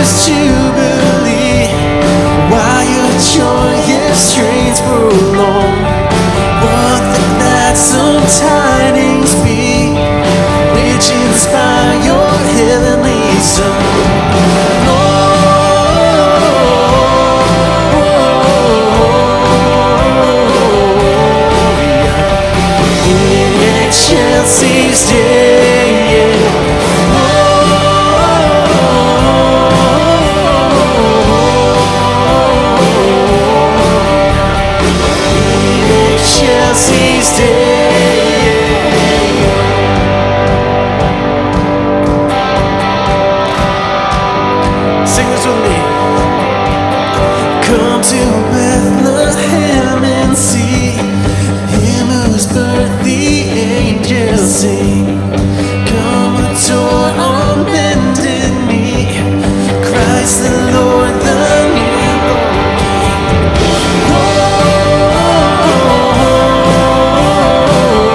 is jubilee, while your joyous strains prolong. What the nights of tidings be, which inspire your heavenly song. Chelsea's day, yeah. Oh, Chelsea's day, yeah. Sing this with me. Come to Bethlehem and see him whose birth the angels sing. Come adore on bended knee, Christ the Lord, the newborn. Oh,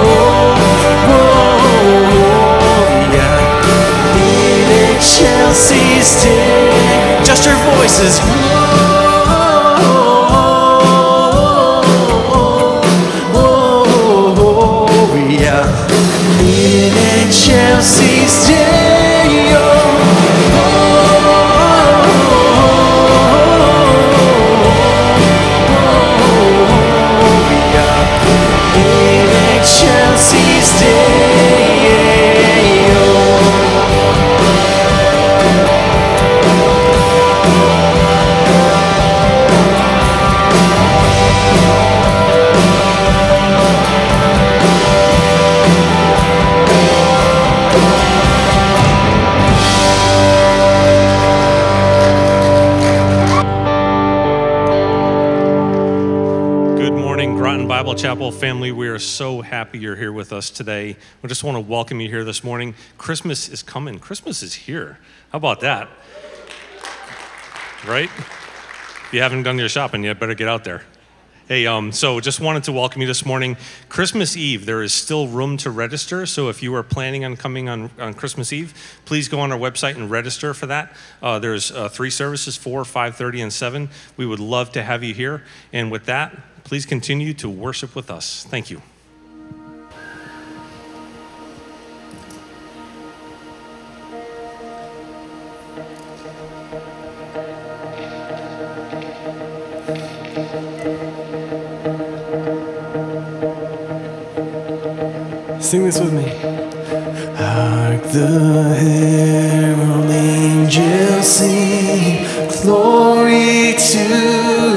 oh, oh, oh, yeah. In it shall cease day. Just your voices. Chelsea's day, oh, oh, in Chelsea's day, oh. Bible Chapel family, we are so happy you're here with us today. We just want to welcome you here this morning. Christmas is coming. Christmas is here. How about that? Right? If you haven't done your shopping yet, better get out there. Hey, so just wanted to welcome you this morning. Christmas Eve, there is still room to register, so if you are planning on coming on Christmas Eve, please go on our website and register for that. There's three services, 4, 5:30, and 7. We would love to have you here, and with that, please continue to worship with us. Thank you. Sing this with me. Hark the herald angels sing, glory to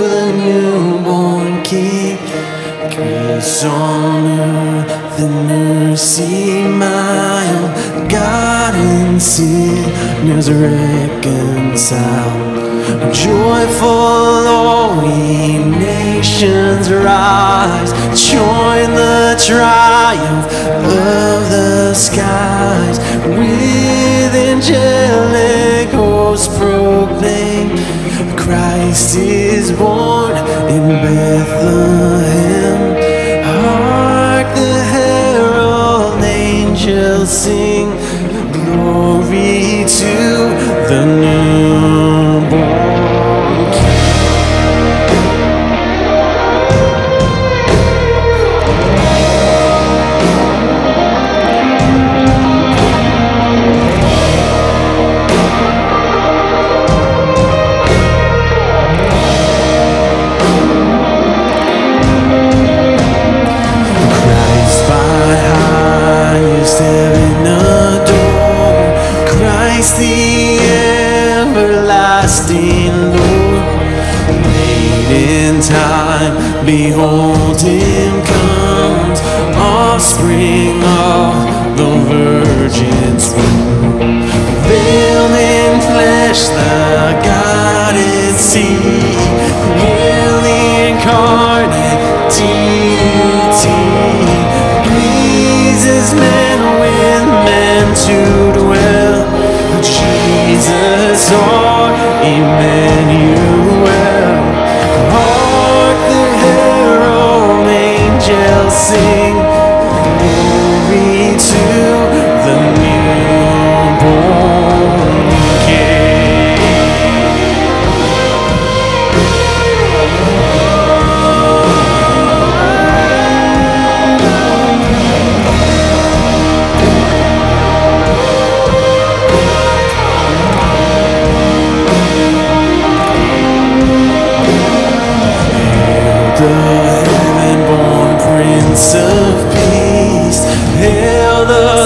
the newborn King. Grace on earth and mercy mild, God and sinners reconciled. Joyful, all ye nations rise, join the triumph of the skies. With angelic hosts proclaim, Christ is born in Bethlehem. Hark, the herald angels sing, glory to the newborn. Behold him comes, offspring of the virgin's womb. Veiled in flesh, the God is seen, really incarnate deity. Pleases men with men to dwell, Jesus or Emmanuel. Shall sing glory to the newborn King.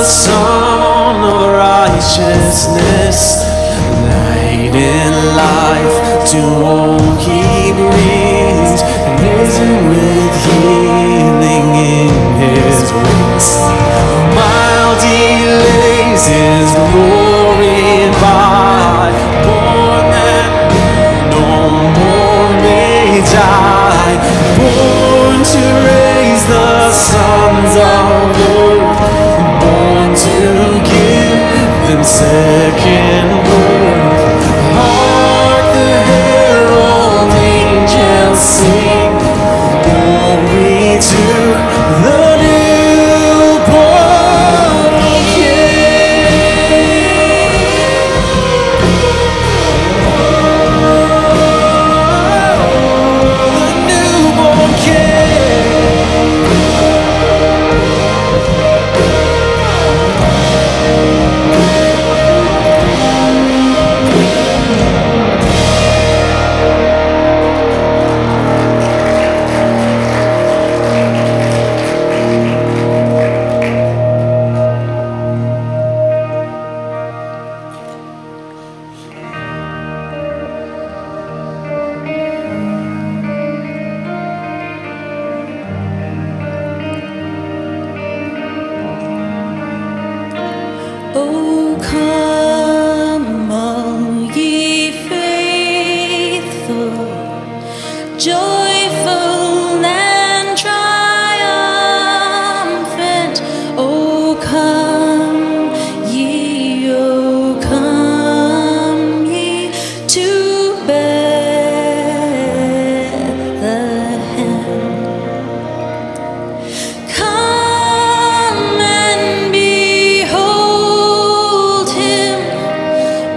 Sun of righteousness, light and life to all He brings, and risen with healing in His wings. Mild delays His glory by, born that no more may die, born to raise the sons of earth, to give them second birth. Hark, the herald angels sing, glory to the newborn King, the newborn King.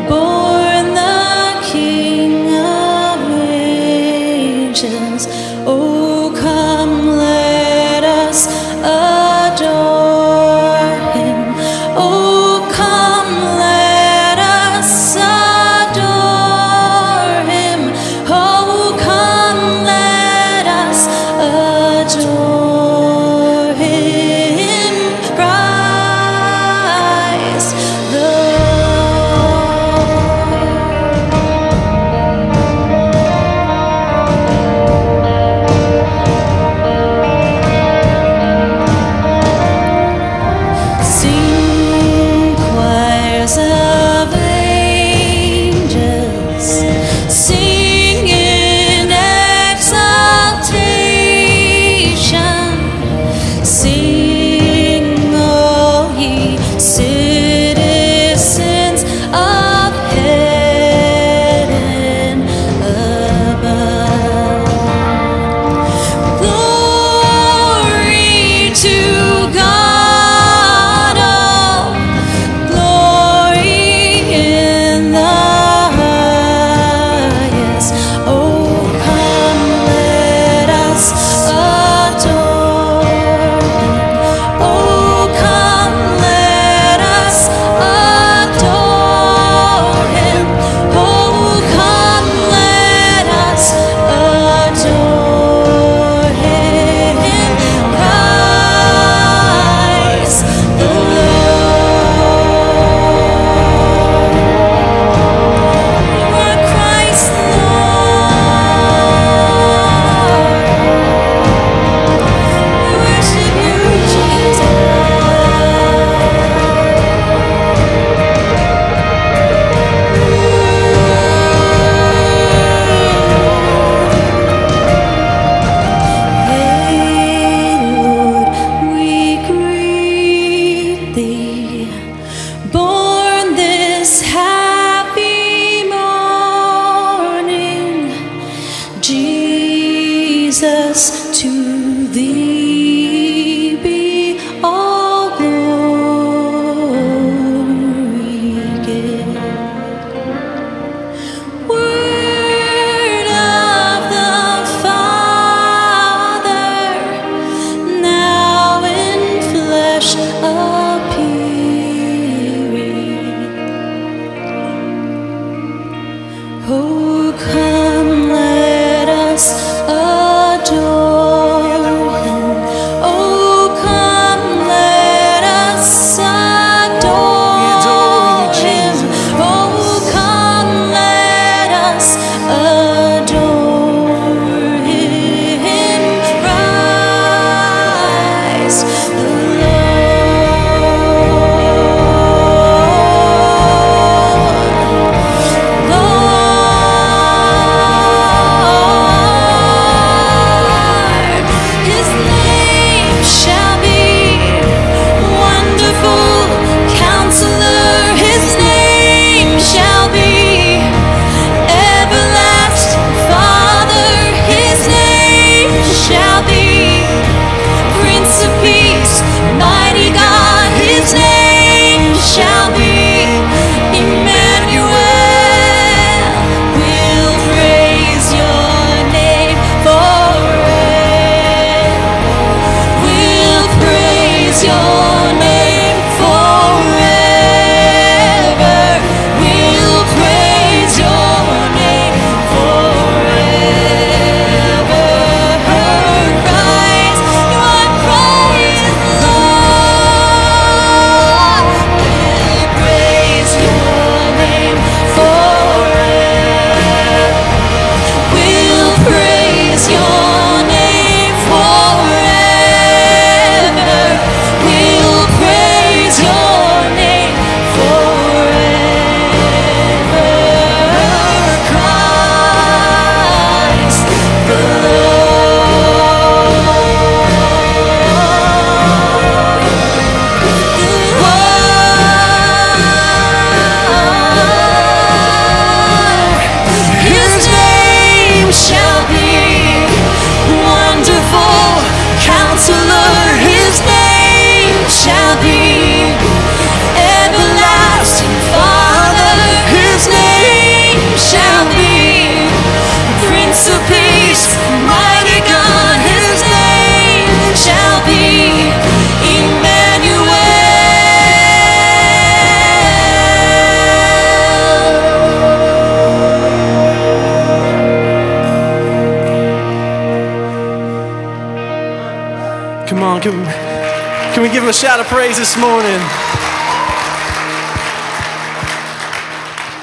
Glory to God. Can we give him a shout of praise this morning?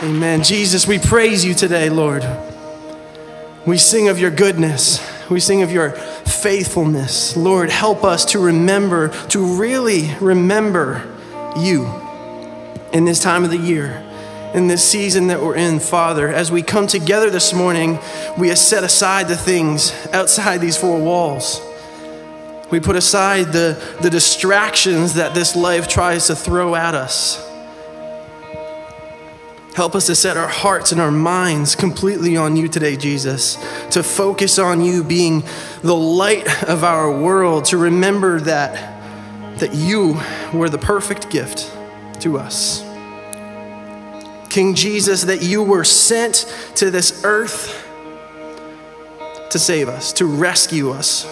Amen. Jesus, we praise you today, Lord. We sing of your goodness. We sing of your faithfulness. Lord, help us to remember, to really remember you in this time of the year, in this season that we're in, Father. As we come together this morning, we set aside the things outside these four walls. We put aside the distractions that this life tries to throw at us. Help us to set our hearts and our minds completely on you today, Jesus, to focus on you being the light of our world, to remember that you were the perfect gift to us. King Jesus, that you were sent to this earth to save us, to rescue us.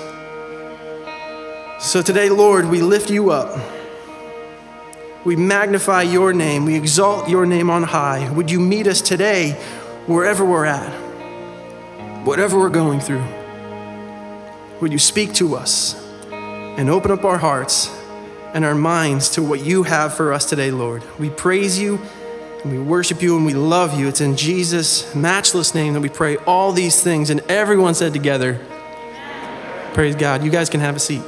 So today, Lord, we lift you up. We magnify your name. We exalt your name on high. Would you meet us today wherever we're at, whatever we're going through? Would you speak to us and open up our hearts and our minds to what you have for us today, Lord? We praise you and we worship you and we love you. It's in Jesus' matchless name that we pray all these things. And everyone said together, praise God. You guys can have a seat.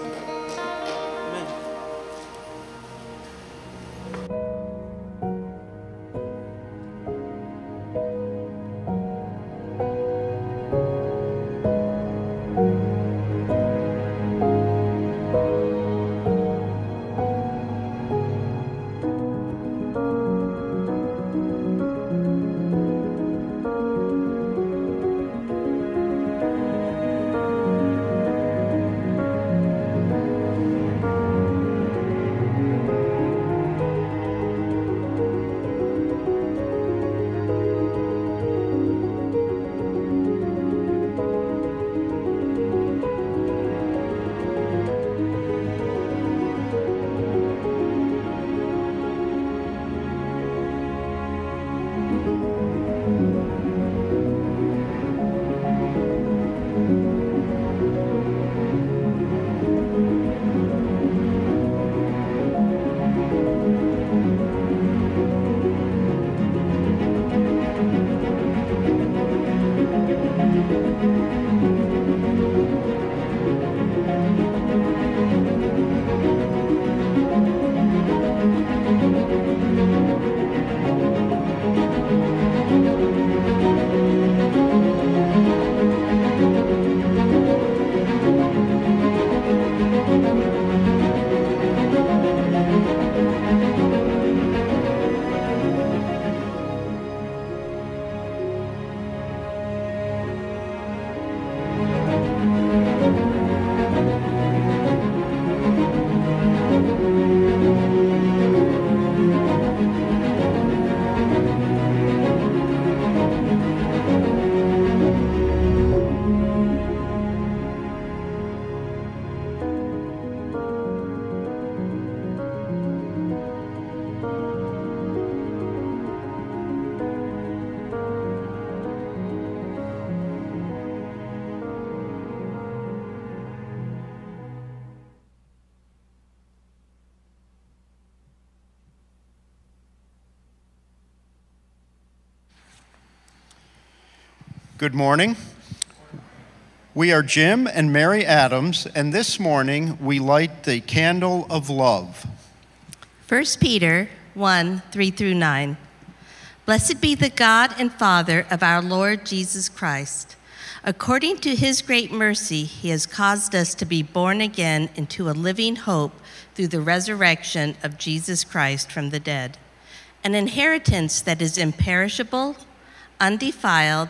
Good morning. We are Jim and Mary Adams, and this morning we light the candle of love. 1 Peter 1:3-9. Blessed be the God and Father of our Lord Jesus Christ. According to his great mercy, he has caused us to be born again into a living hope through the resurrection of Jesus Christ from the dead, an inheritance that is imperishable, undefiled,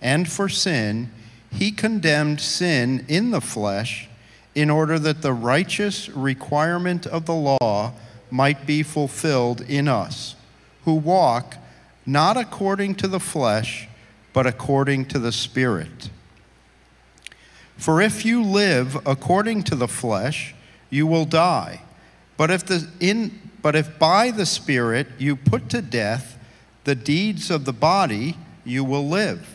and for sin, he condemned sin in the flesh in order that the righteous requirement of the law might be fulfilled in us, who walk not according to the flesh, but according to the Spirit. For if you live according to the flesh, you will die. But if by the Spirit you put to death the deeds of the body, you will live.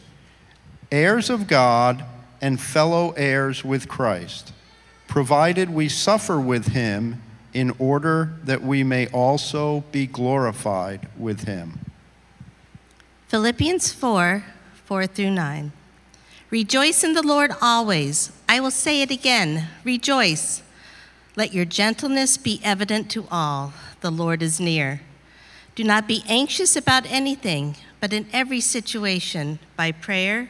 heirs of God and fellow heirs with Christ, provided we suffer with him in order that we may also be glorified with him. Philippians 4, 4 through 9. Rejoice in the Lord always. I will say it again, rejoice. Let your gentleness be evident to all. The Lord is near. Do not be anxious about anything, but in every situation, by prayer,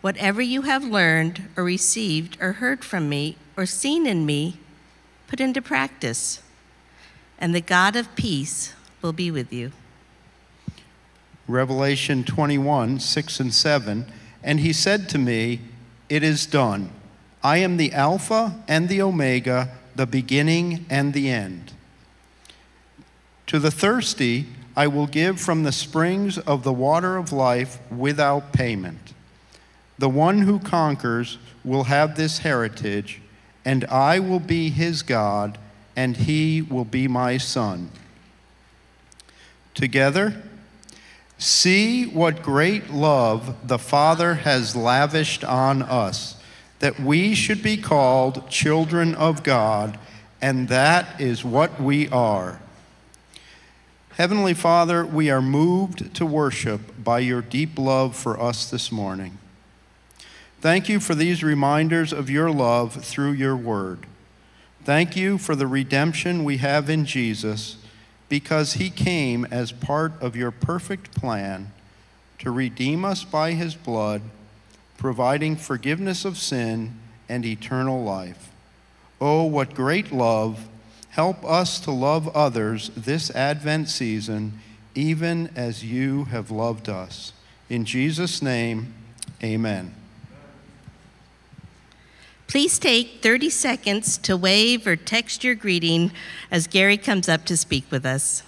Whatever you have learned or received or heard from me or seen in me, put into practice, and the God of peace will be with you. Revelation 21, 6 and 7, and he said to me, it is done. I am the Alpha and the Omega, the beginning and the end. To the thirsty, I will give from the springs of the water of life without payment. The one who conquers will have this heritage, and I will be his God, and he will be my son. Together, see what great love the Father has lavished on us, that we should be called children of God, and that is what we are. Heavenly Father, we are moved to worship by your deep love for us this morning. Thank you for these reminders of your love through your word. Thank you for the redemption we have in Jesus, because he came as part of your perfect plan to redeem us by his blood, providing forgiveness of sin and eternal life. Oh, what great love! Help us to love others this Advent season, even as you have loved us. In Jesus' name, amen. Please take 30 seconds to wave or text your greeting as Gary comes up to speak with us.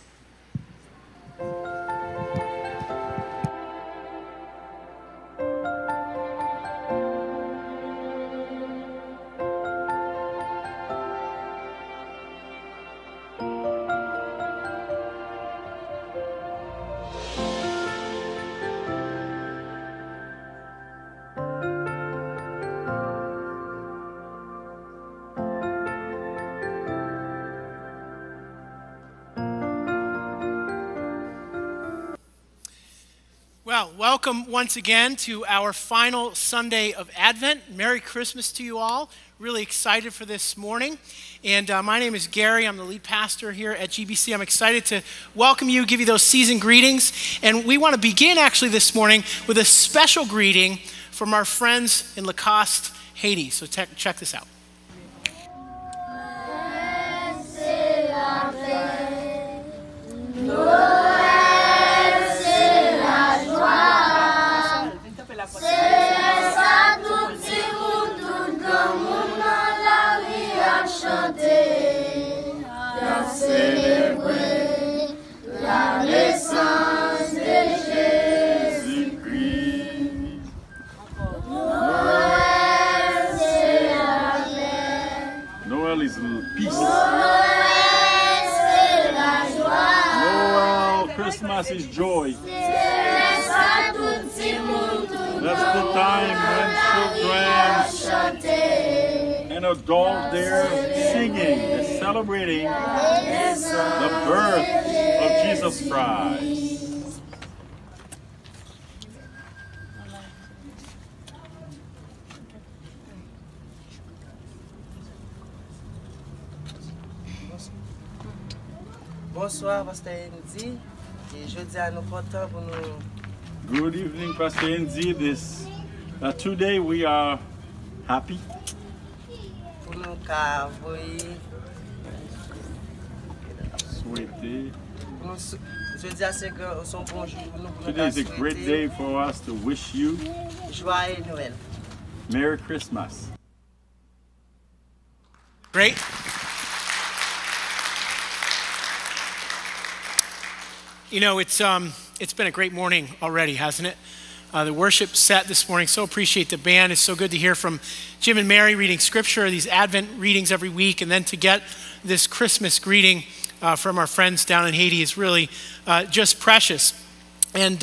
Well, welcome once again to our final Sunday of Advent. Merry Christmas to you all. Really excited for this morning. And my name is Gary. I'm the lead pastor here at GBC. I'm excited to welcome you, give you those season greetings. And we want to begin actually this morning with a special greeting from our friends in Lacoste, Haiti. So check this out. Is joy. That's the time when children and adults there singing and celebrating the birth of Jesus Christ. Bonsoir, Pastor Andy. Good evening, Pastor Andy. Today we are happy Today is a great day for us to wish you Merry Christmas. Great. You know, it's been a great morning already, hasn't it? The worship set this morning, so appreciate the band. It's so good to hear from Jim and Mary reading scripture, these Advent readings every week, and then to get this Christmas greeting from our friends down in Haiti is really just precious. And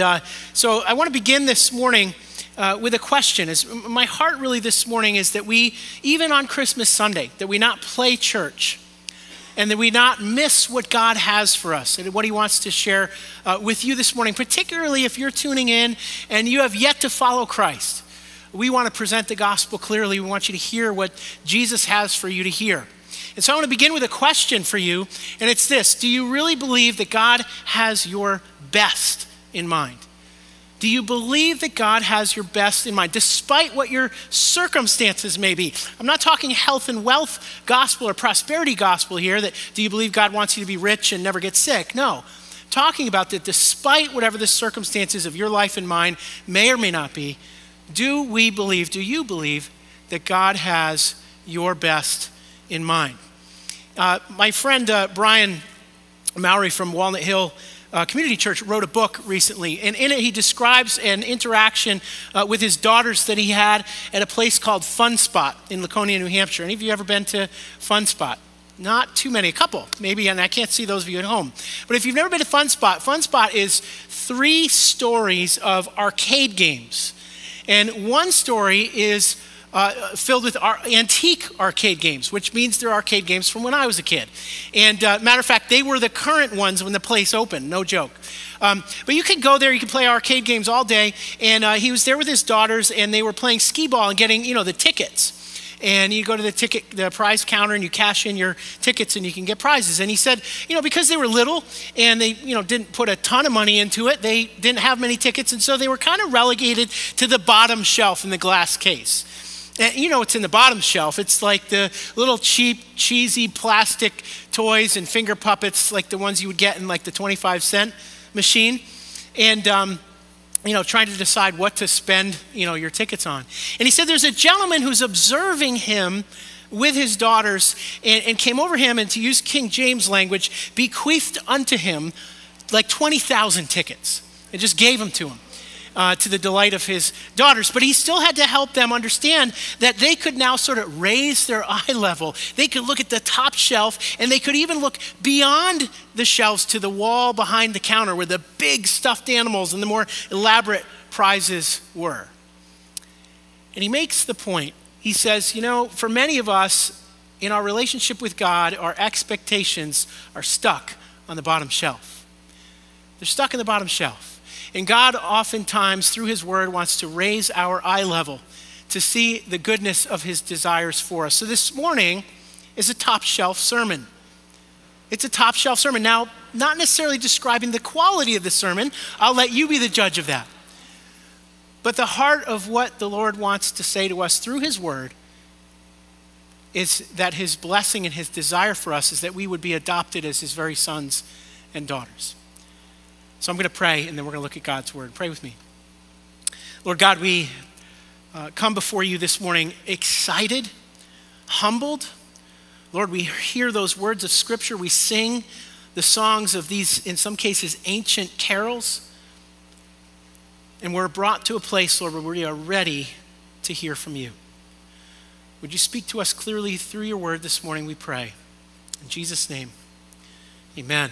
so I want to begin this morning with a question. My heart really this morning is that we, even on Christmas Sunday, that we not play church, and that we not miss what God has for us and what he wants to share with you this morning, particularly if you're tuning in and you have yet to follow Christ. We want to present the gospel clearly. We want you to hear what Jesus has for you to hear. And so I want to begin with a question for you, and it's this. Do you really believe that God has your best in mind? Do you believe that God has your best in mind, despite what your circumstances may be? I'm not talking health and wealth gospel or prosperity gospel here, that do you believe God wants you to be rich and never get sick? No. Talking about that despite whatever the circumstances of your life and mine may or may not be, do you believe that God has your best in mind? My friend Brian Mowry from Walnut Hill Community Church wrote a book recently, and in it he describes an interaction with his daughters that he had at a place called Fun Spot in Laconia, New Hampshire. Any of you ever been to Fun Spot? Not too many, a couple maybe, and I can't see those of you at home. But if you've never been to Fun Spot is 3 stories of arcade games. And one story is filled with antique arcade games, which means they're arcade games from when I was a kid. And matter of fact, they were the current ones when the place opened, no joke. But you could go there, you could play arcade games all day, and he was there with his daughters, and they were playing skee-ball and getting, the tickets. And you go to the prize counter, and you cash in your tickets, and you can get prizes. And he said, because they were little and they, didn't put a ton of money into it, they didn't have many tickets, and so they were kind of relegated to the bottom shelf in the glass case. And it's in the bottom shelf. It's like the little cheap, cheesy plastic toys and finger puppets, like the ones you would get in like the 25-cent machine. And, trying to decide what to spend, your tickets on. And he said there's a gentleman who's observing him with his daughters and came over him and, to use King James language, bequeathed unto him like 20,000 tickets and just gave them to him. To the delight of his daughters. But he still had to help them understand that they could now sort of raise their eye level. They could look at the top shelf, and they could even look beyond the shelves to the wall behind the counter where the big stuffed animals and the more elaborate prizes were. And he makes the point. He says, for many of us, in our relationship with God, our expectations are stuck on the bottom shelf. They're stuck on the bottom shelf. And God oftentimes, through his word, wants to raise our eye level to see the goodness of his desires for us. So this morning is a top shelf sermon. It's a top shelf sermon. Now, not necessarily describing the quality of the sermon. I'll let you be the judge of that. But the heart of what the Lord wants to say to us through his word is that his blessing and his desire for us is that we would be adopted as his very sons and daughters. So I'm going to pray, and then we're going to look at God's word. Pray with me. Lord God, we come before you this morning excited, humbled. Lord, we hear those words of scripture. We sing the songs of these, in some cases, ancient carols. And we're brought to a place, Lord, where we are ready to hear from you. Would you speak to us clearly through your word this morning, we pray. In Jesus' name, amen.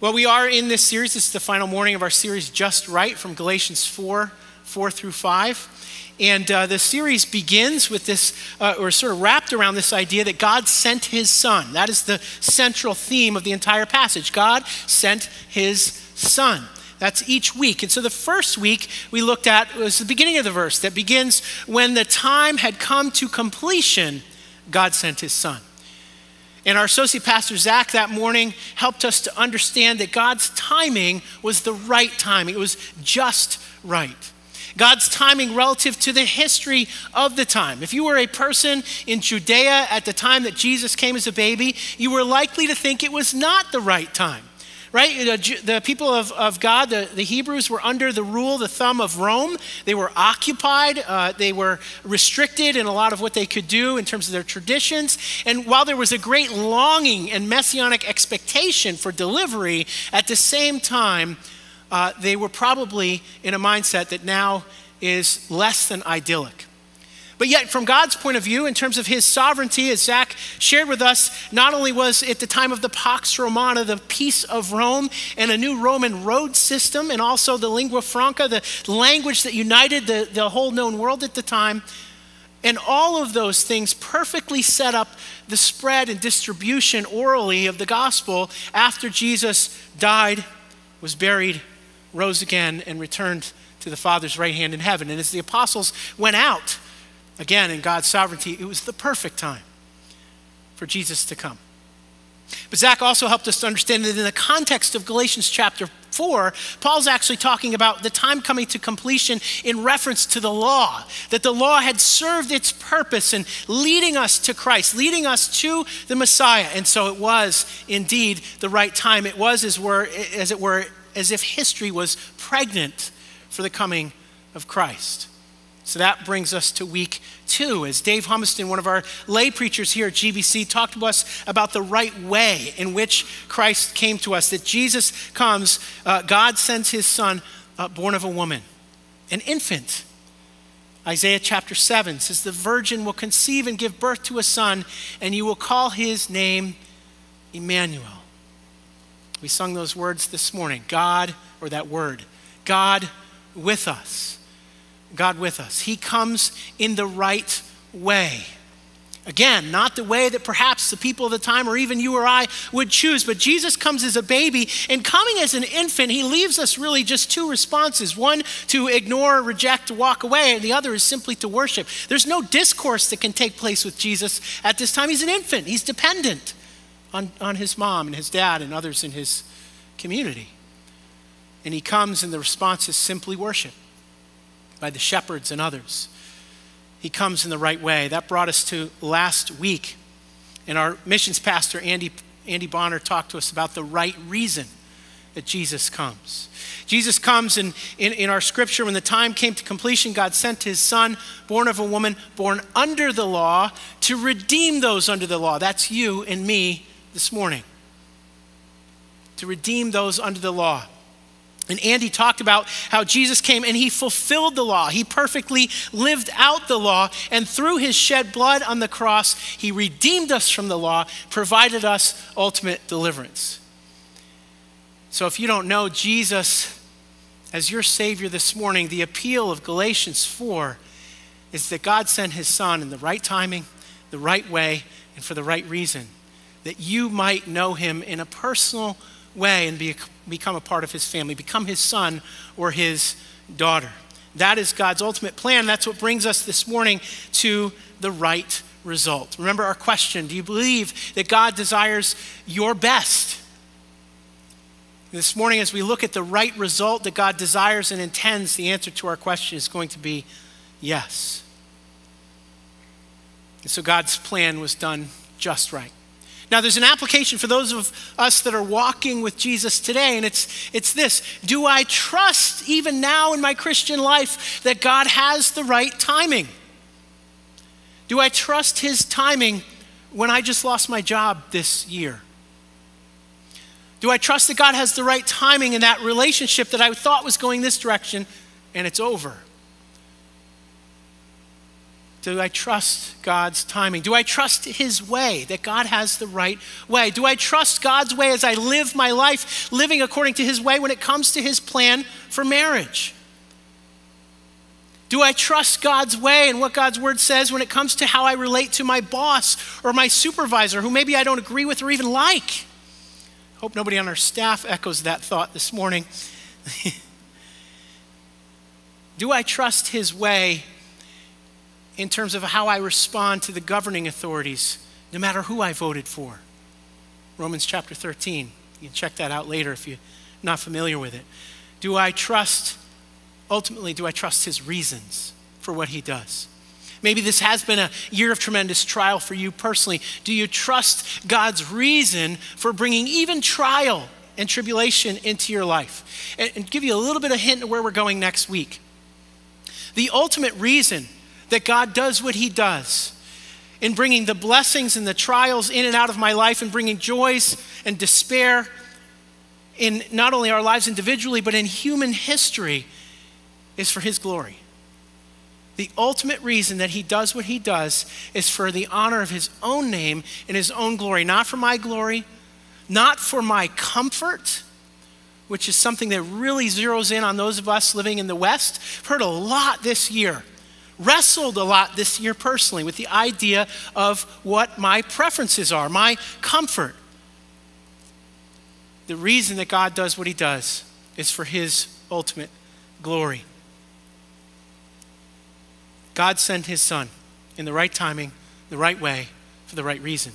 Well, we are in this series. This is the final morning of our series, Just Right, from Galatians 4 through 5. And the series begins with this, or sort of wrapped around this idea that God sent his son. That is the central theme of the entire passage. God sent his son. That's each week. And so the first week we looked at was the beginning of the verse that begins, when the time had come to completion, God sent his son. And our associate pastor, Zach, that morning helped us to understand that God's timing was the right timing. It was just right. God's timing relative to the history of the time. If you were a person in Judea at the time that Jesus came as a baby, you were likely to think it was not the right time. Right? The people of God, the Hebrews, were under the rule, the thumb of Rome. They were occupied. They were restricted in a lot of what they could do in terms of their traditions. And while there was a great longing and messianic expectation for delivery, at the same time, they were probably in a mindset that now is less than idyllic. But yet, from God's point of view, in terms of his sovereignty, as Zach shared with us, not only was it the time of the Pax Romana, the peace of Rome, and a new Roman road system, and also the lingua franca, the language that united the whole known world at the time, and all of those things perfectly set up the spread and distribution orally of the gospel after Jesus died, was buried, rose again, and returned to the Father's right hand in heaven. And as the apostles went out, again, in God's sovereignty, it was the perfect time for Jesus to come. But Zach also helped us to understand that in the context of Galatians chapter 4, Paul's actually talking about the time coming to completion in reference to the law, that the law had served its purpose in leading us to Christ, leading us to the Messiah. And so it was indeed the right time. It was, as it were, as if history was pregnant for the coming of Christ. So that brings us to week 2, as Dave Hummiston, one of our lay preachers here at GBC, talked to us about the right way in which Christ came to us, that Jesus comes, God sends his son, born of a woman, an infant. Isaiah chapter 7 says, the virgin will conceive and give birth to a son, and you will call his name Emmanuel. We sung those words this morning, God with us. God with us. He comes in the right way. Again, not the way that perhaps the people of the time or even you or I would choose, but Jesus comes as a baby, and coming as an infant, he leaves us really just two responses. One, to ignore, reject, walk away, and the other is simply to worship. There's no discourse that can take place with Jesus at this time. He's an infant. He's dependent on his mom and his dad and others in his community. And he comes, and the response is simply worship by the shepherds and others. He comes in the right way. That brought us to last week. And our missions pastor, Andy Bonner, talked to us about the right reason that Jesus comes. Jesus comes in our scripture, when the time came to completion, God sent his son, born of a woman, born under the law, to redeem those under the law. That's you and me this morning. To redeem those under the law. And Andy talked about how Jesus came and he fulfilled the law. He perfectly lived out the law. And through his shed blood on the cross, he redeemed us from the law, provided us ultimate deliverance. So if you don't know Jesus as your Savior this morning, the appeal of Galatians 4 is that God sent his son in the right timing, the right way, and for the right reason, that you might know him in a personal way and be become a part of his family, become his son or his daughter. That is God's ultimate plan. That's what brings us this morning to the right result. Remember our question, do you believe that God desires your best? This morning, as we look at the right result that God desires and intends, the answer to our question is going to be yes. And so God's plan was done just right. Now, there's an application for those of us that are walking with Jesus today, and it's this. Do I trust even now in my Christian life that God has the right timing? Do I trust his timing when I just lost my job this year? Do I trust that God has the right timing in that relationship that I thought was going this direction and it's over? Do I trust God's timing? Do I trust his way, that God has the right way? Do I trust God's way as I live my life, living according to his way when it comes to his plan for marriage? Do I trust God's way and what God's word says when it comes to how I relate to my boss or my supervisor, who maybe I don't agree with or even like? I hope nobody on our staff echoes that thought this morning. Do I trust his way in terms of how I respond to the governing authorities, no matter who I voted for? Romans chapter 13. You can check that out later if you're not familiar with it. Ultimately, do I trust his reasons for what he does? Maybe this has been a year of tremendous trial for you personally. Do you trust God's reason for bringing even trial and tribulation into your life? And give you a little bit of hint of where we're going next week. The ultimate reason that God does what he does in bringing the blessings and the trials in and out of my life and bringing joys and despair in not only our lives individually, but in human history, is for his glory. The ultimate reason that he does what he does is for the honor of his own name and his own glory, not for my glory, not for my comfort, which is something that really zeroes in on those of us living in the West. I've heard a lot this year, wrestled a lot this year personally with the idea of what my preferences are, my comfort. The reason that God does what he does is for his ultimate glory. God sent his son in the right timing, the right way, for the right reason.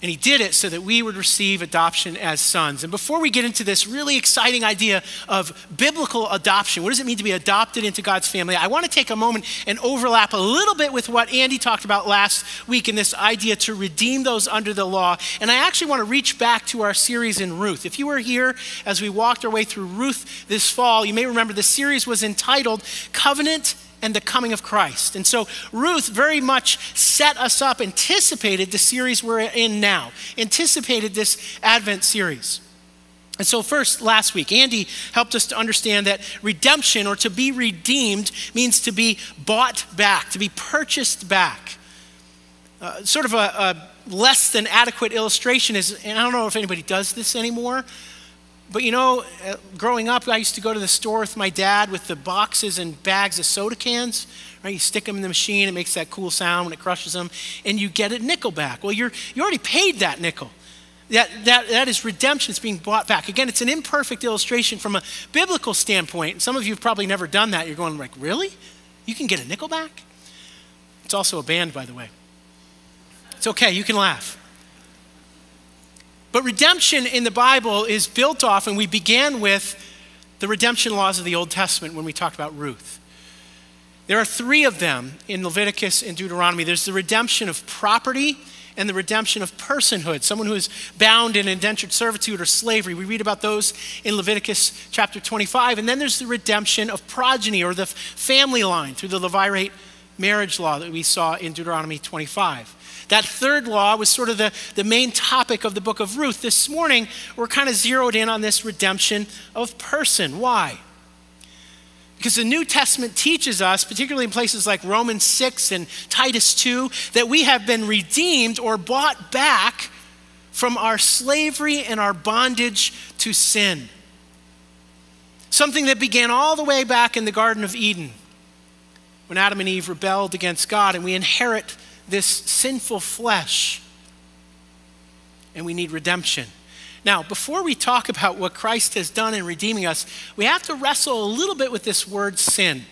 And he did it so that we would receive adoption as sons. And before we get into this really exciting idea of biblical adoption, what does it mean to be adopted into God's family? I want to take a moment and overlap a little bit with what Andy talked about last week in this idea to redeem those under the law. And I actually want to reach back to our series in Ruth. If you were here as we walked our way through Ruth this fall, you may remember the series was entitled Covenant and the Coming of Christ. And so Ruth very much set us up, anticipated the series we're in now, anticipated this Advent series. And so first, last week, Andy helped us to understand that redemption, or to be redeemed, means to be bought back, to be purchased back. Sort of a less than adequate illustration is, and I don't know if anybody does this anymore, but you know, growing up, I used to go to the store with my dad with the boxes and bags of soda cans, right? You stick them in the machine, it makes that cool sound when it crushes them, and you get a nickel back. Well, you already paid that nickel. That is redemption. It's being bought back. Again, it's an imperfect illustration from a biblical standpoint. And some of you have probably never done that. You're going like, really? You can get a nickel back? It's also a band, by the way. It's okay, you can laugh. But redemption in the Bible is built off, and we began with the redemption laws of the Old Testament when we talked about Ruth. There are three of them in Leviticus and Deuteronomy. There's the redemption of property and the redemption of personhood, someone who is bound in indentured servitude or slavery. We read about those in Leviticus chapter 25. And then there's the redemption of progeny, or the family line, through the Levirate marriage law that we saw in Deuteronomy 25. That third law was sort of the main topic of the book of Ruth. This morning, we're kind of zeroed in on this redemption of person. Why? Because the New Testament teaches us, particularly in places like Romans 6 and Titus 2, that we have been redeemed or bought back from our slavery and our bondage to sin. Something that began all the way back in the Garden of Eden when Adam and Eve rebelled against God, and we inherit this sinful flesh, and we need redemption. Now, before we talk about what Christ has done in redeeming us, we have to wrestle a little bit with this word sin.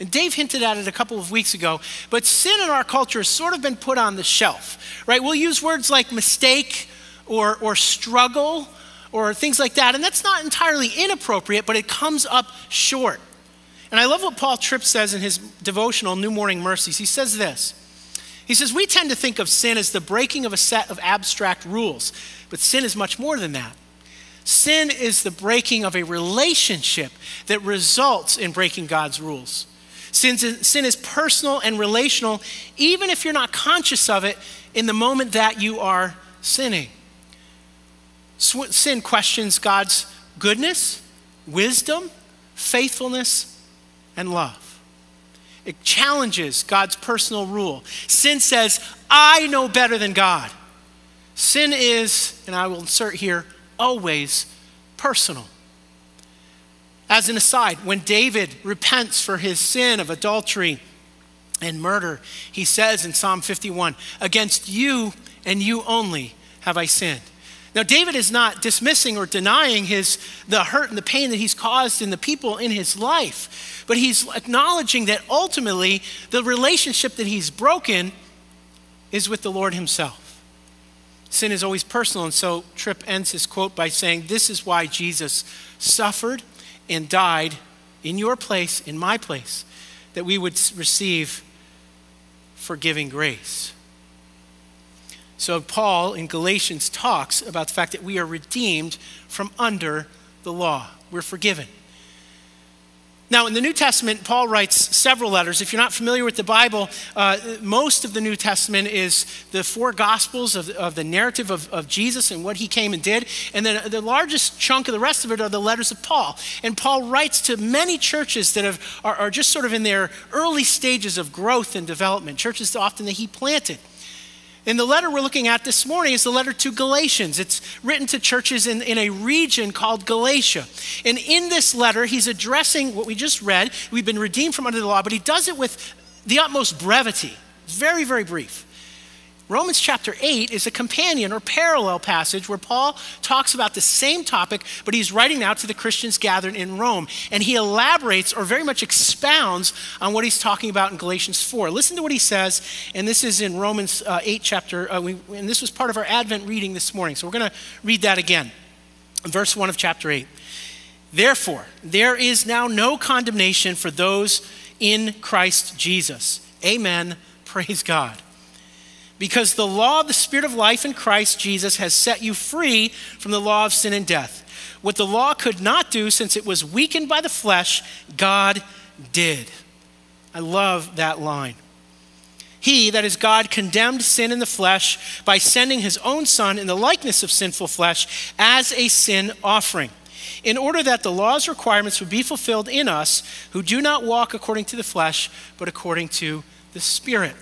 And Dave hinted at it a couple of weeks ago, but sin in our culture has sort of been put on the shelf, right? We'll use words like mistake or struggle or things like that, and that's not entirely inappropriate, but it comes up short. And I love what Paul Tripp says in his devotional, New Morning Mercies. He says this. He says, we tend to think of sin as the breaking of a set of abstract rules, but sin is much more than that. Sin is the breaking of a relationship that results in breaking God's rules. Sin is personal and relational, even if you're not conscious of it in the moment that you are sinning. Sin questions God's goodness, wisdom, faithfulness, and love. It challenges God's personal rule. Sin says, I know better than God. Sin is, and I will insert here, always personal. As an aside, when David repents for his sin of adultery and murder, he says in Psalm 51, against you and you only have I sinned. Now, David is not dismissing or denying the hurt and the pain that he's caused in the people in his life, but he's acknowledging that ultimately the relationship that he's broken is with the Lord himself. Sin is always personal, and so Tripp ends his quote by saying, this is why Jesus suffered and died in your place, in my place, that we would receive forgiving grace. So Paul in Galatians talks about the fact that we are redeemed from under the law. We're forgiven. Now in the New Testament, Paul writes several letters. If you're not familiar with the Bible, most of the New Testament is the four Gospels of the narrative of Jesus and what he came and did. And then the largest chunk of the rest of it are the letters of Paul. And Paul writes to many churches that are just sort of in their early stages of growth and development, churches often that he planted. And the letter we're looking at this morning is the letter to Galatians. It's written to churches in a region called Galatia. And in this letter, he's addressing what we just read. We've been redeemed from under the law, but he does it with the utmost brevity. It's very, very brief. Romans chapter 8 is a companion or parallel passage where Paul talks about the same topic, but he's writing now to the Christians gathered in Rome. And he elaborates or very much expounds on what he's talking about in Galatians 4. Listen to what he says, and this is in Romans 8 chapter, and this was part of our Advent reading this morning. So we're going to read that again. Verse 1 of chapter 8. Therefore, there is now no condemnation for those in Christ Jesus. Amen. Praise God. Because the law of the Spirit of life in Christ Jesus has set you free from the law of sin and death. What the law could not do, since it was weakened by the flesh, God did. I love that line. He, that is God, condemned sin in the flesh by sending his own Son in the likeness of sinful flesh as a sin offering, in order that the law's requirements would be fulfilled in us who do not walk according to the flesh, but according to the Spirit.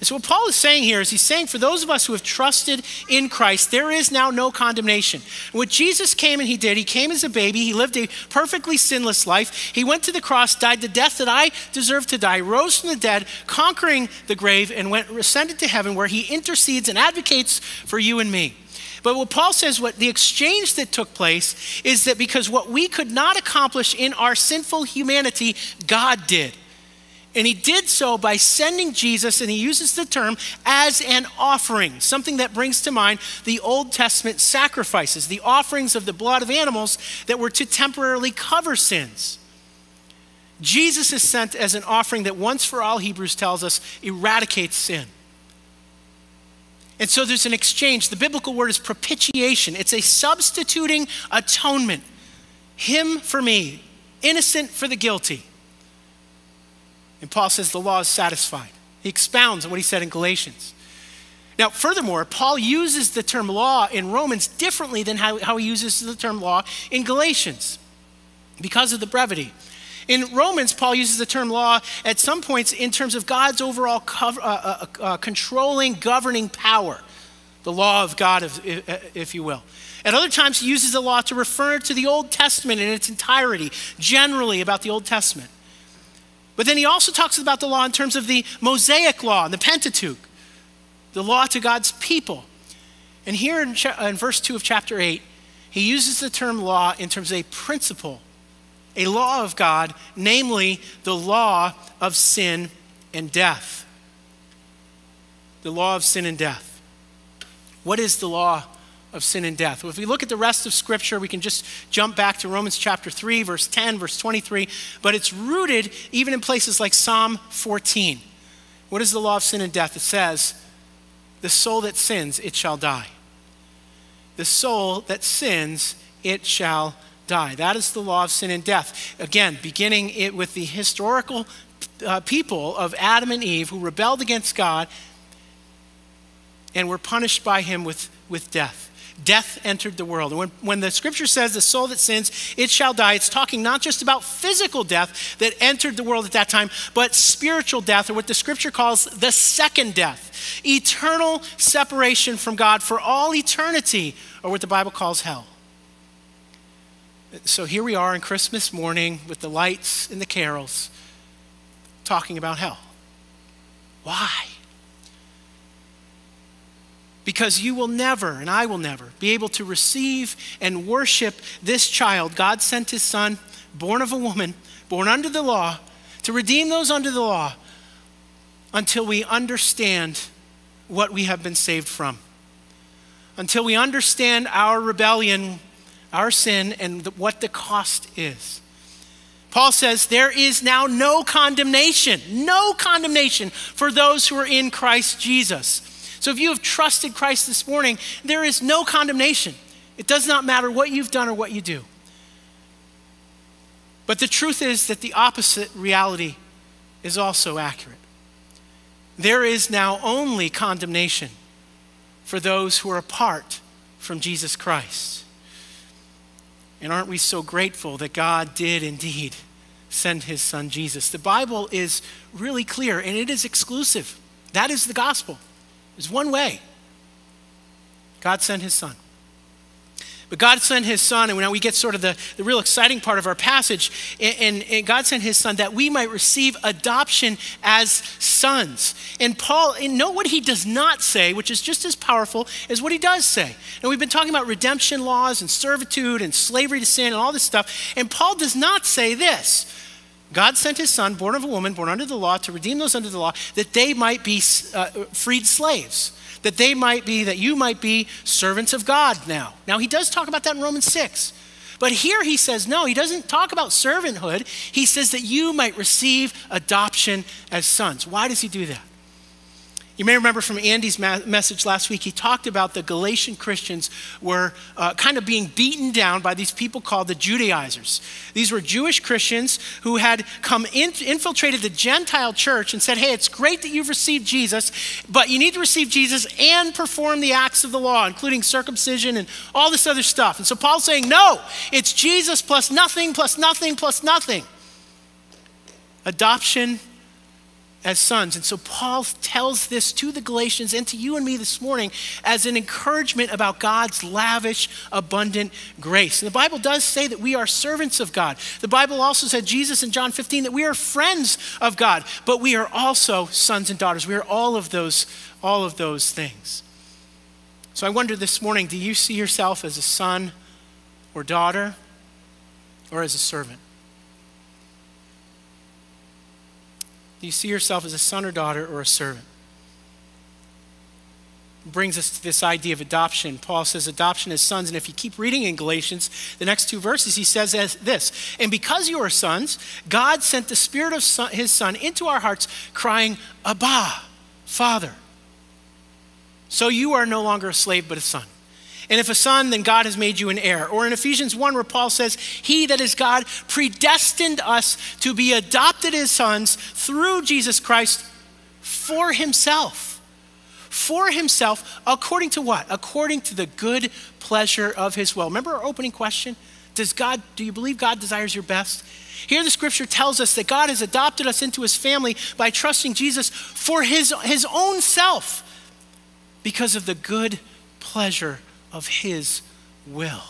And so what Paul is saying here is he's saying for those of us who have trusted in Christ, there is now no condemnation. What Jesus came and he did, he came as a baby. He lived a perfectly sinless life. He went to the cross, died the death that I deserved to die, rose from the dead, conquering the grave, and ascended to heaven where he intercedes and advocates for you and me. But what Paul says, what the exchange that took place is that because what we could not accomplish in our sinful humanity, God did. And he did so by sending Jesus, and he uses the term as an offering, something that brings to mind the Old Testament sacrifices, the offerings of the blood of animals that were to temporarily cover sins. Jesus is sent as an offering that once for all, Hebrews tells us, eradicates sin. And so there's an exchange. The biblical word is propitiation. It's a substituting atonement. Him for me, innocent for the guilty. And Paul says the law is satisfied. He expounds on what he said in Galatians. Now, furthermore, Paul uses the term law in Romans differently than how he uses the term law in Galatians because of the brevity. In Romans, Paul uses the term law at some points in terms of God's overall controlling, governing power, the law of God, if you will. At other times, he uses the law to refer to the Old Testament in its entirety, generally about the Old Testament. But then he also talks about the law in terms of the Mosaic law and the Pentateuch, the law to God's people. And here in verse 2 of chapter 8, He uses the term law in terms of a principle, a law of God, namely the law of sin and death. The law of sin and death. What is the law of sin and death? Well, if we look at the rest of Scripture, we can just jump back to Romans chapter 3, verse 10, verse 23, but it's rooted even in places like Psalm 14. What is the law of sin and death? It says, the soul that sins, it shall die. The soul that sins, it shall die. That is the law of sin and death. Again, beginning it with the historical people of Adam and Eve who rebelled against God and were punished by him with death. Death entered the world. And when the Scripture says the soul that sins, it shall die, it's talking not just about physical death that entered the world at that time, but spiritual death, or what the Scripture calls the second death, eternal separation from God for all eternity, or what the Bible calls hell. So here we are on Christmas morning with the lights and the carols talking about hell. Why? Because you will never, and I will never, be able to receive and worship this child. God sent his son, born of a woman, born under the law, to redeem those under the law until we understand what we have been saved from. Until we understand our rebellion, our sin, and what the cost is. Paul says, there is now no condemnation for those who are in Christ Jesus. So if you have trusted Christ this morning, there is no condemnation. It does not matter what you've done or what you do. But the truth is that the opposite reality is also accurate. There is now only condemnation for those who are apart from Jesus Christ. And aren't we so grateful that God did indeed send his son Jesus? The Bible is really clear, and it is exclusive. That is the gospel. There's one way. God sent his son. But God sent his son, and now we get sort of the real exciting part of our passage, and God sent his son that we might receive adoption as sons. And Paul, and note what he does not say, which is just as powerful as what he does say. And we've been talking about redemption laws and servitude and slavery to sin and all this stuff, and Paul does not say this. God sent his son, born of a woman, born under the law, to redeem those under the law, that they might be freed slaves, that you might be servants of God now. Now, he does talk about that in Romans 6. But here he says, no, he doesn't talk about servanthood. He says that you might receive adoption as sons. Why does he do that? You may remember from Andy's message last week, he talked about the Galatian Christians were kind of being beaten down by these people called the Judaizers. These were Jewish Christians who had come infiltrated the Gentile church and said, hey, it's great that you've received Jesus, but you need to receive Jesus and perform the acts of the law, including circumcision and all this other stuff. And so Paul's saying, no, it's Jesus plus nothing, plus nothing, plus nothing. Adoption as sons. And so Paul tells this to the Galatians and to you and me this morning as an encouragement about God's lavish, abundant grace. And the Bible does say that we are servants of God. The Bible also said, Jesus in John 15, that we are friends of God, but we are also sons and daughters. We are all of those things. So I wonder this morning, do you see yourself as a son or daughter or as a servant? Do you see yourself as a son or daughter or a servant? It brings us to this idea of adoption. Paul says adoption as sons, and if you keep reading in Galatians, the next two verses, he says this, and because you are sons, God sent the Spirit of his Son into our hearts, crying, Abba, Father. So you are no longer a slave, but a son. And if a son, then God has made you an heir. Or in Ephesians 1, where Paul says, he that is God predestined us to be adopted as sons through Jesus Christ for himself. For himself, according to what? According to the good pleasure of his will. Remember our opening question? Do you believe God desires your best? Here the Scripture tells us that God has adopted us into his family by trusting Jesus for his own self because of the good pleasure of his will.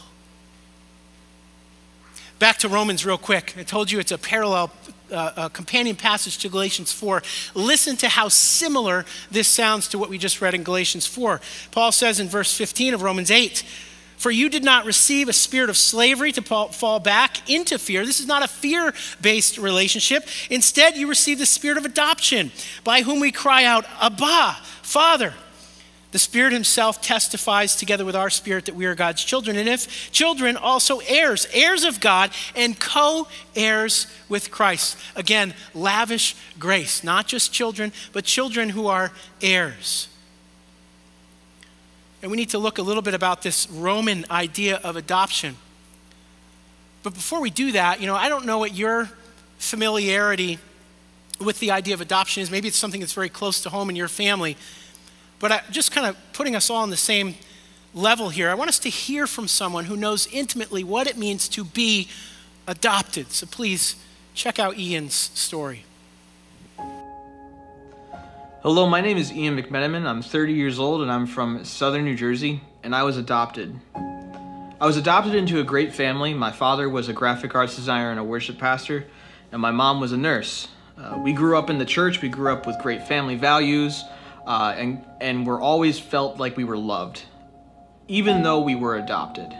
Back to Romans real quick. I told you it's a parallel, a companion passage to Galatians 4. Listen to how similar this sounds to what we just read in Galatians 4. Paul says in verse 15 of Romans 8, For you did not receive a spirit of slavery to fall back into fear. This is not a fear-based relationship. Instead, you received the spirit of adoption, by whom we cry out, Abba, Father. The Spirit himself testifies together with our spirit that we are God's children. And if children, also heirs, heirs of God and co-heirs with Christ. Again, lavish grace, not just children, but children who are heirs. And we need to look a little bit about this Roman idea of adoption. But before we do that, I don't know what your familiarity with the idea of adoption is. Maybe it's something that's very close to home in your family. But I, just kind of putting us all on the same level here, I want us to hear from someone who knows intimately what it means to be adopted. So please check out Ian's story. Hello, my name is Ian McMenamin. I'm 30 years old and I'm from southern New Jersey, and I was adopted. I was adopted into a great family. My father was a graphic arts designer and a worship pastor, and my mom was a nurse. We grew up in the church. We grew up with great family values, and we're always felt like we were loved, even though we were adopted.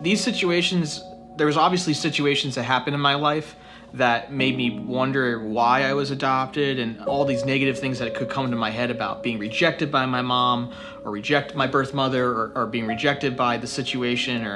These situations, there was obviously situations that happened in my life that made me wonder why I was adopted and all these negative things that could come to my head about being rejected by my mom or reject my birth mother or being rejected by the situation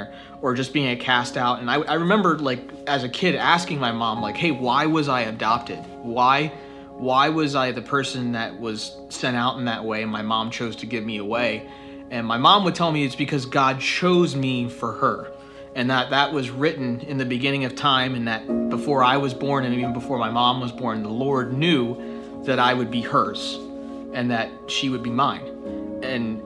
or just being a cast out. And I remember as a kid asking my mom, hey, why was I adopted? Why was I the person that was sent out in that way and my mom chose to give me away? And my mom would tell me it's because God chose me for her, and that was written in the beginning of time, and that before I was born and even before my mom was born, the Lord knew that I would be hers and that she would be mine. And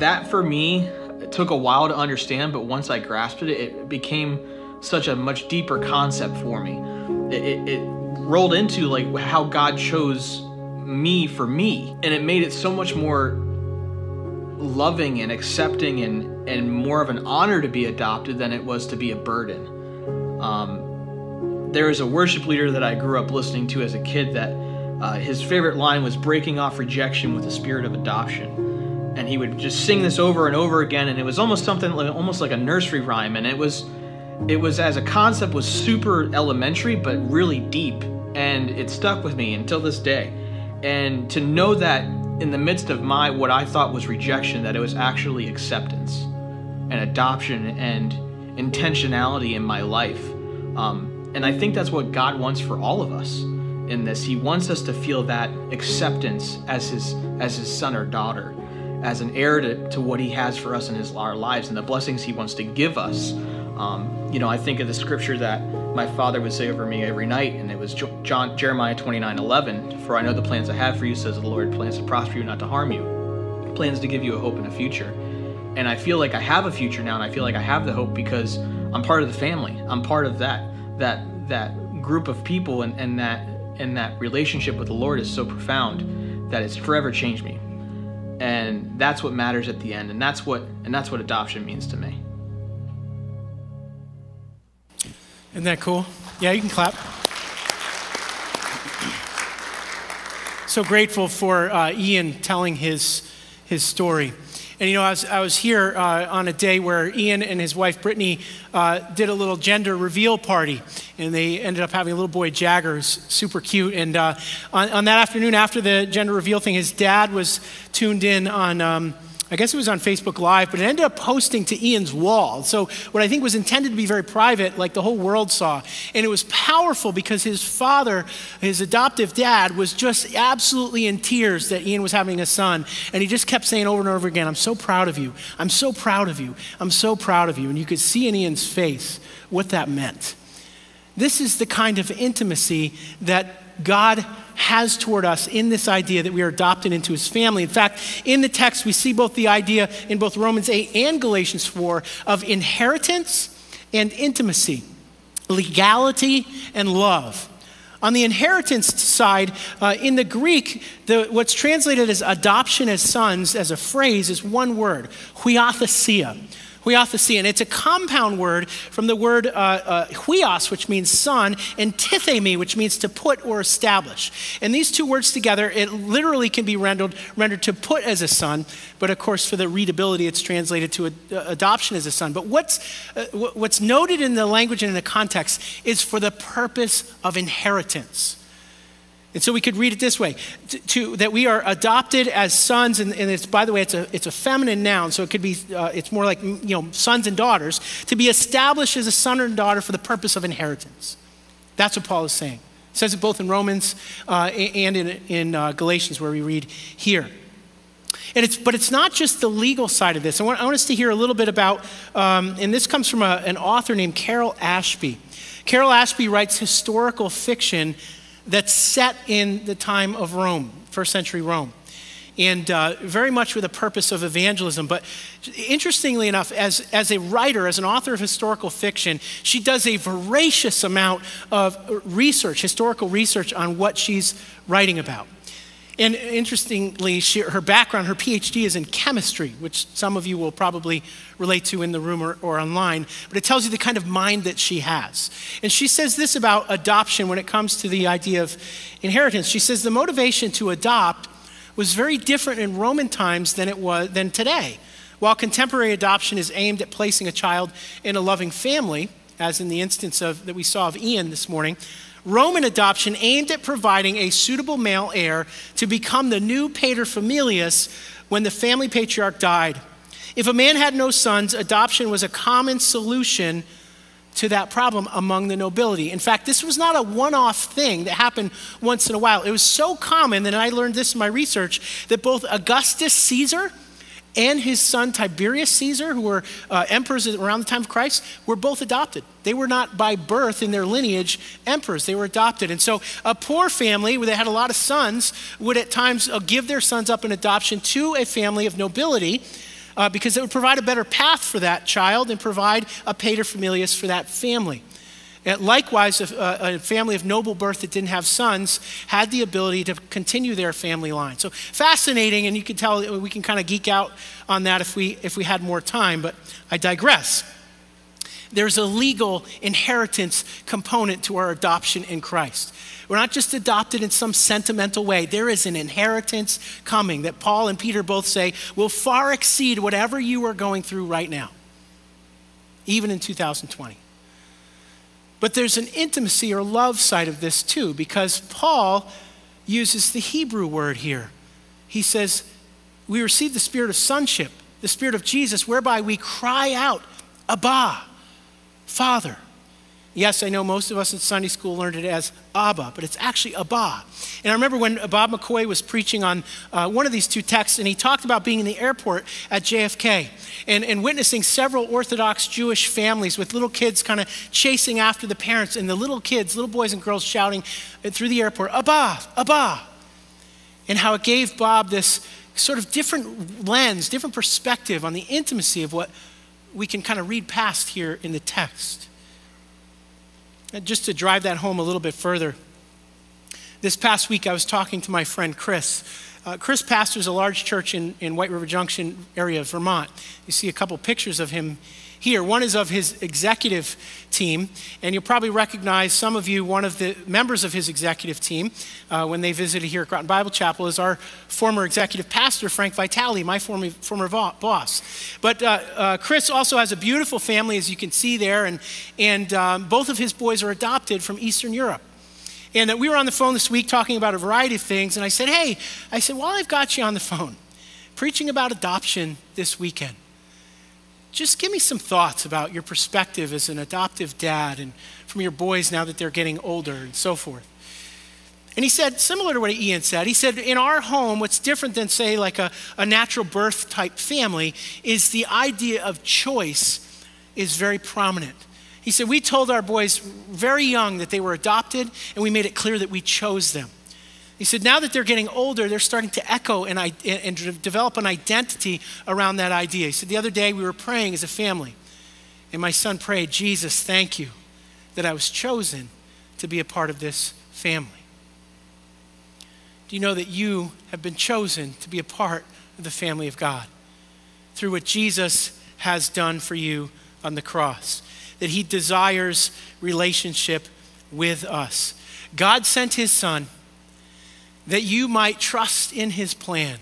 that for me, it took a while to understand, but once I grasped it, it became such a much deeper concept for me. It rolled into how God chose me for me, and it made it so much more loving and accepting and more of an honor to be adopted than it was to be a burden. There is a worship leader that I grew up listening to as a kid that his favorite line was breaking off rejection with the spirit of adoption, and he would just sing this over and over again, and it was almost something like a nursery rhyme, and it was as a concept was super elementary, but really deep. And it stuck with me until this day. And to know that in the midst of what I thought was rejection, that it was actually acceptance and adoption and intentionality in my life. And I think that's what God wants for all of us in this. He wants us to feel that acceptance as his son or daughter, as an heir to what he has for us in our lives and the blessings he wants to give us. I think of the scripture that my father would say over me every night, and it was Jeremiah 29:11. For I know the plans I have for you, says the Lord, plans to prosper you, not to harm you, plans to give you a hope and a future. And I feel like I have a future now, and I feel like I have the hope because I'm part of the family. I'm part of that group of people, and that relationship with the Lord is so profound that it's forever changed me. And that's what matters at the end, and that's what adoption means to me. Isn't that cool? Yeah, you can clap. So grateful for Ian telling his story. And I was here on a day where Ian and his wife Brittany did a little gender reveal party, and they ended up having a little boy, Jagger, who's super cute. And on that afternoon after the gender reveal thing, his dad was tuned in on I guess it was on Facebook Live, but it ended up posting to Ian's wall. So what I think was intended to be very private, the whole world saw. And it was powerful because his father, his adoptive dad, was just absolutely in tears that Ian was having a son. And he just kept saying over and over again, I'm so proud of you. I'm so proud of you. I'm so proud of you. And you could see in Ian's face what that meant. This is the kind of intimacy that God has toward us in this idea that we are adopted into his family. In fact, in the text, we see both the idea in both Romans 8 and Galatians 4 of inheritance and intimacy, legality and love. On the inheritance side, in the Greek, what's translated as adoption as sons as a phrase is one word, huiothesia. huiothouseion. It's a compound word from the word huios, which means son, and tithemi, which means to put or establish. And these two words together, it literally can be rendered to put as a son, but of course for the readability, it's translated to adoption as a son. But what's noted in the language and in the context is for the purpose of inheritance. And so we could read it this way, that we are adopted as sons, and it's, by the way, it's a feminine noun, so it could be, it's more like, sons and daughters, to be established as a son or daughter for the purpose of inheritance. That's what Paul is saying. It says it both in Romans and in Galatians, where we read here. And it's not just the legal side of this. I want us to hear a little bit about, and this comes from an author named Carol Ashby. Carol Ashby writes historical fiction that's set in the time of Rome, first century Rome, and very much with a purpose of evangelism. But interestingly enough, as a writer, as an author of historical fiction, she does a voracious amount of research, historical research on what she's writing about. And interestingly, her background, her PhD is in chemistry, which some of you will probably relate to in the room or online, but it tells you the kind of mind that she has. And she says this about adoption when it comes to the idea of inheritance. She says the motivation to adopt was very different in Roman times than today. While contemporary adoption is aimed at placing a child in a loving family, as in the instance that we saw of Ian this morning, Roman adoption aimed at providing a suitable male heir to become the new paterfamilias when the family patriarch died. If a man had no sons, adoption was a common solution to that problem among the nobility. In fact, this was not a one-off thing that happened once in a while. It was so common that I learned this in my research that both Augustus Caesar and his son Tiberius Caesar, who were emperors around the time of Christ, were both adopted. They were not by birth in their lineage emperors. They were adopted. And so a poor family that had a lot of sons would at times give their sons up in adoption to a family of nobility because it would provide a better path for that child and provide a paterfamilias for that family. And likewise, a family of noble birth that didn't have sons had the ability to continue their family line. So fascinating, and you can tell we can kind of geek out on that if we had more time, but I digress. There's a legal inheritance component to our adoption in Christ. We're not just adopted in some sentimental way. There is an inheritance coming that Paul and Peter both say will far exceed whatever you are going through right now, even in 2020. But there's an intimacy or love side of this too, because Paul uses the Hebrew word here. He says, we receive the spirit of sonship, the spirit of Jesus, whereby we cry out, Abba, Father. Yes, I know most of us in Sunday school learned it as Abba, but it's actually Abba. And I remember when Bob McCoy was preaching on one of these two texts, and he talked about being in the airport at JFK and witnessing several Orthodox Jewish families with little kids kind of chasing after the parents, and the little boys and girls shouting through the airport, Abba, Abba, and how it gave Bob this sort of different lens, different perspective on the intimacy of what we can kind of read past here in the text. And just to drive that home a little bit further, this past week I was talking to my friend Chris. Chris pastors a large church in White River Junction area of Vermont. You see a couple pictures of him here. One is of his executive team, and you'll probably recognize, some of you, one of the members of his executive team when they visited here at Groton Bible Chapel is our former executive pastor, Frank Vitale, my former boss. But Chris also has a beautiful family, as you can see there, and both of his boys are adopted from Eastern Europe. And we were on the phone this week talking about a variety of things, and I said, hey, while I've got you on the phone, preaching about adoption this weekend, just give me some thoughts about your perspective as an adoptive dad and from your boys now that they're getting older and so forth. And he said, similar to what Ian said, he said, in our home, what's different than, say, like a natural birth type family is the idea of choice is very prominent. He said, we told our boys very young that they were adopted, and we made it clear that we chose them. He said, now that they're getting older, they're starting to echo and develop an identity around that idea. He said, the other day we were praying as a family, and my son prayed, Jesus, thank you that I was chosen to be a part of this family. Do you know that you have been chosen to be a part of the family of God through what Jesus has done for you on the cross, that he desires relationship with us. God sent his son that you might trust in his plan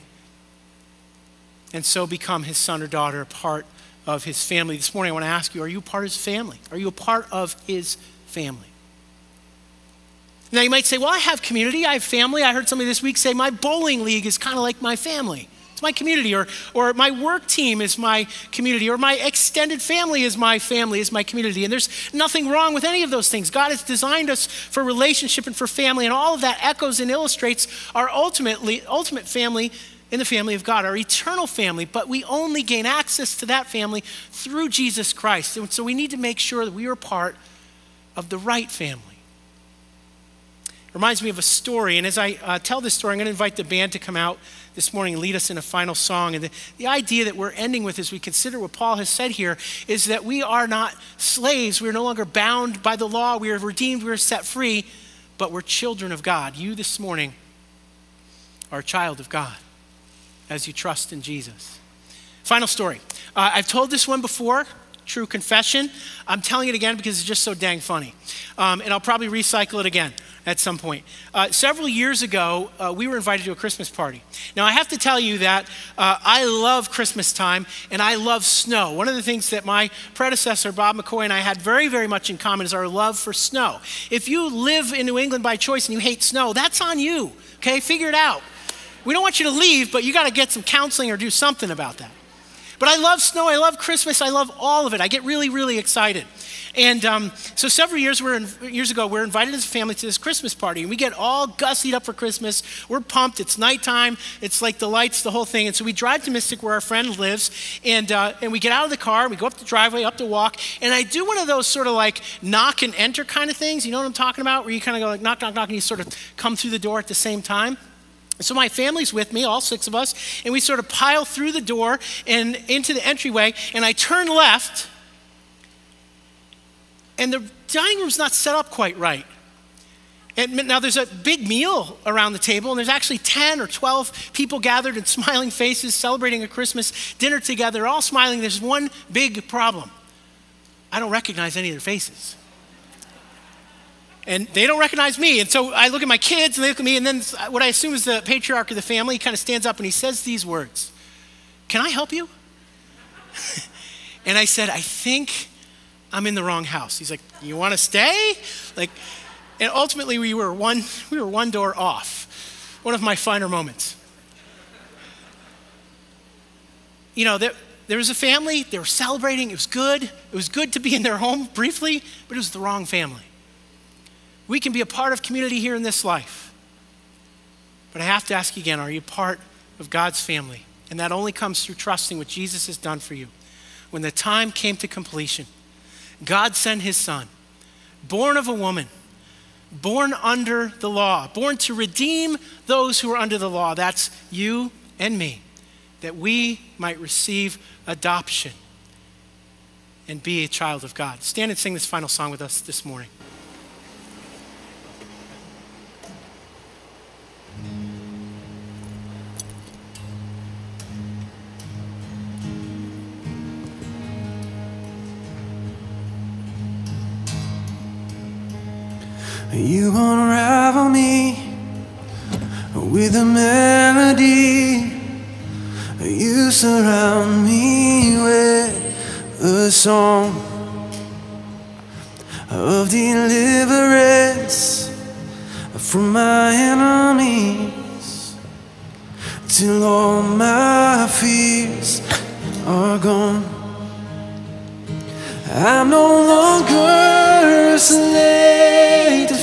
and so become his son or daughter, a part of his family. This morning I want to ask you, are you part of his family? Are you a part of his family? Now you might say, well, I have community, I have family. I heard somebody this week say, my bowling league is kind of like my family. It's my community, or my work team is my community, or my extended family, is my community. And there's nothing wrong with any of those things. God has designed us for relationship and for family, and all of that echoes and illustrates our ultimate family in the family of God, our eternal family. But we only gain access to that family through Jesus Christ. And so we need to make sure that we are part of the right family. Reminds me of a story, and as I tell this story, I'm going to invite the band to come out this morning and lead us in a final song. And the idea that we're ending with as we consider what Paul has said here is that we are not slaves. We are no longer bound by the law. We are redeemed. We are set free, but we're children of God. You this morning are a child of God as you trust in Jesus. Final story. I've told this one before. True confession. I'm telling it again because it's just so dang funny. And I'll probably recycle it again at some point. Several years ago, we were invited to a Christmas party. Now, I have to tell you that I love Christmas time and I love snow. One of the things that my predecessor, Bob McCoy, and I had very, very much in common is our love for snow. If you live in New England by choice and you hate snow, that's on you, okay? Figure it out. We don't want you to leave, but you got to get some counseling or do something about that. But I love snow, I love Christmas, I love all of it. I get really, really excited. And so several years ago, we're invited as a family to this Christmas party, and we get all gussied up for Christmas. We're pumped, it's nighttime, it's like the lights, the whole thing. And so we drive to Mystic where our friend lives, and we get out of the car, we go up the driveway, up the walk, and I do one of those sort of like knock and enter kind of things, you know what I'm talking about, where you kind of go like knock, knock, knock, and you sort of come through the door at the same time. So my family's with me, all six of us, and we sort of pile through the door and into the entryway, and I turn left, and the dining room's not set up quite right. And now there's a big meal around the table, and there's actually 10 or 12 people gathered in smiling faces, celebrating a Christmas dinner together, all smiling. There's one big problem. I don't recognize any of their faces. And they don't recognize me. And so I look at my kids and they look at me, and then what I assume is the patriarch of the family kind of stands up and he says these words, "Can I help you?" And I said, "I think I'm in the wrong house." He's like, "You want to stay?" Like, and ultimately we were one door off. One of my finer moments. You know, there was a family, they were celebrating, it was good. It was good to be in their home briefly, but it was the wrong family. We can be a part of community here in this life. But I have to ask you again, are you part of God's family? And that only comes through trusting what Jesus has done for you. When the time came to completion, God sent his son, born of a woman, born under the law, born to redeem those who are under the law. That's you and me, that we might receive adoption and be a child of God. Stand and sing this final song with us this morning. You unravel me with a melody. You surround me with a song of deliverance from my enemies, till all my fears are gone. I'm no longer a slave to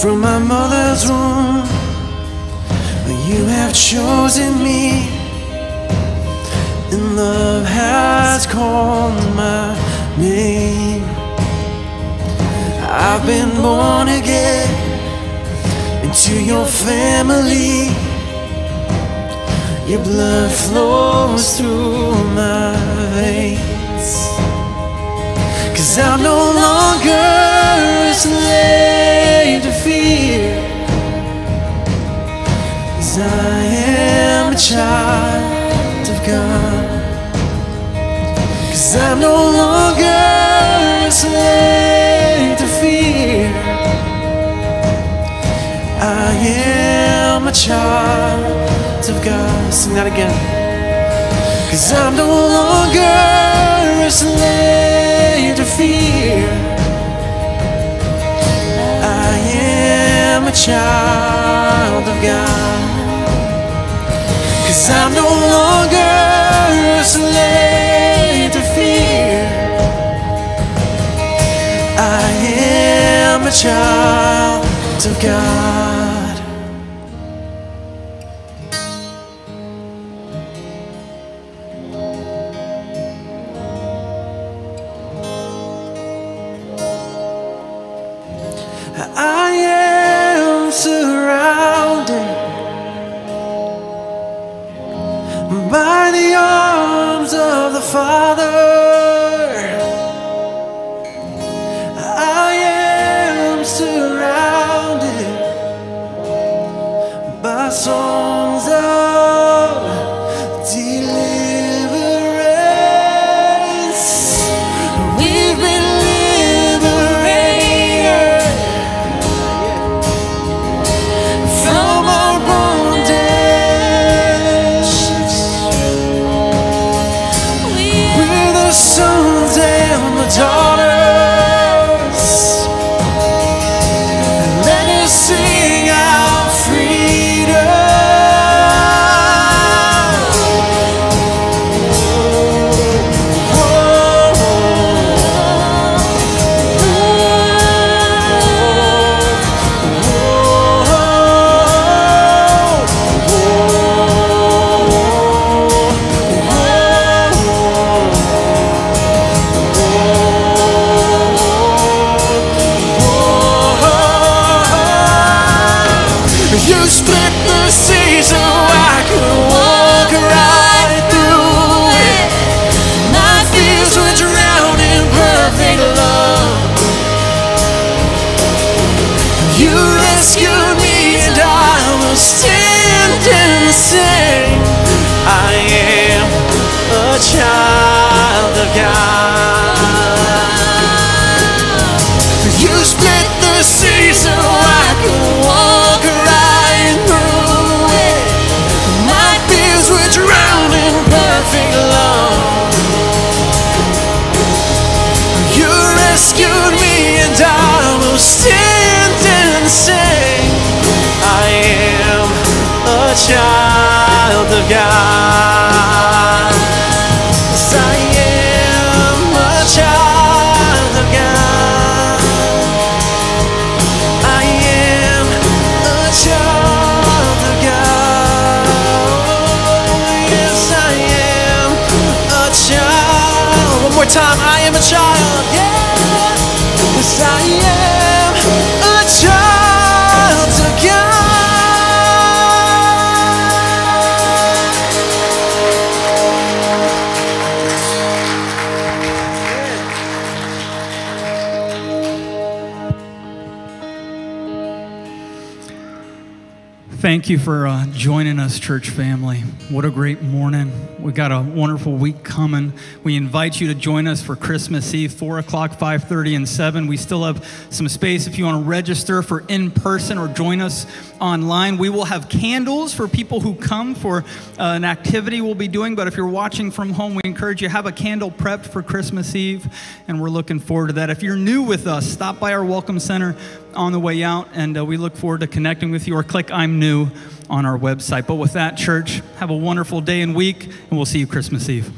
From my mother's womb, you have chosen me, and love has called my name. I've been born again into your family. Your blood flows through my veins, 'cause I'm no longer a slave to fear, 'cause I am a child of God. 'Cause I'm no longer a slave to fear, I am a child of God. Sing that again. 'Cause I'm no longer a slave to fear, I am a child of God. 'Cause I'm no longer a slave to fear, I am a child of God. Thank you for joining us, church family. What a great morning. We got a wonderful week coming. We invite you to join us for Christmas Eve, 4 o'clock, 5:30, and 7. We still have some space if you want to register for in-person or join us online. We will have candles for people who come for an activity we'll be doing, but if you're watching from home, we encourage you to have a candle prepped for Christmas Eve, and we're looking forward to that. If you're new with us, stop by our Welcome Center on the way out, and we look forward to connecting with you, or click I'm New on our website. But with that, church, have a wonderful day and week, and we'll see you Christmas Eve.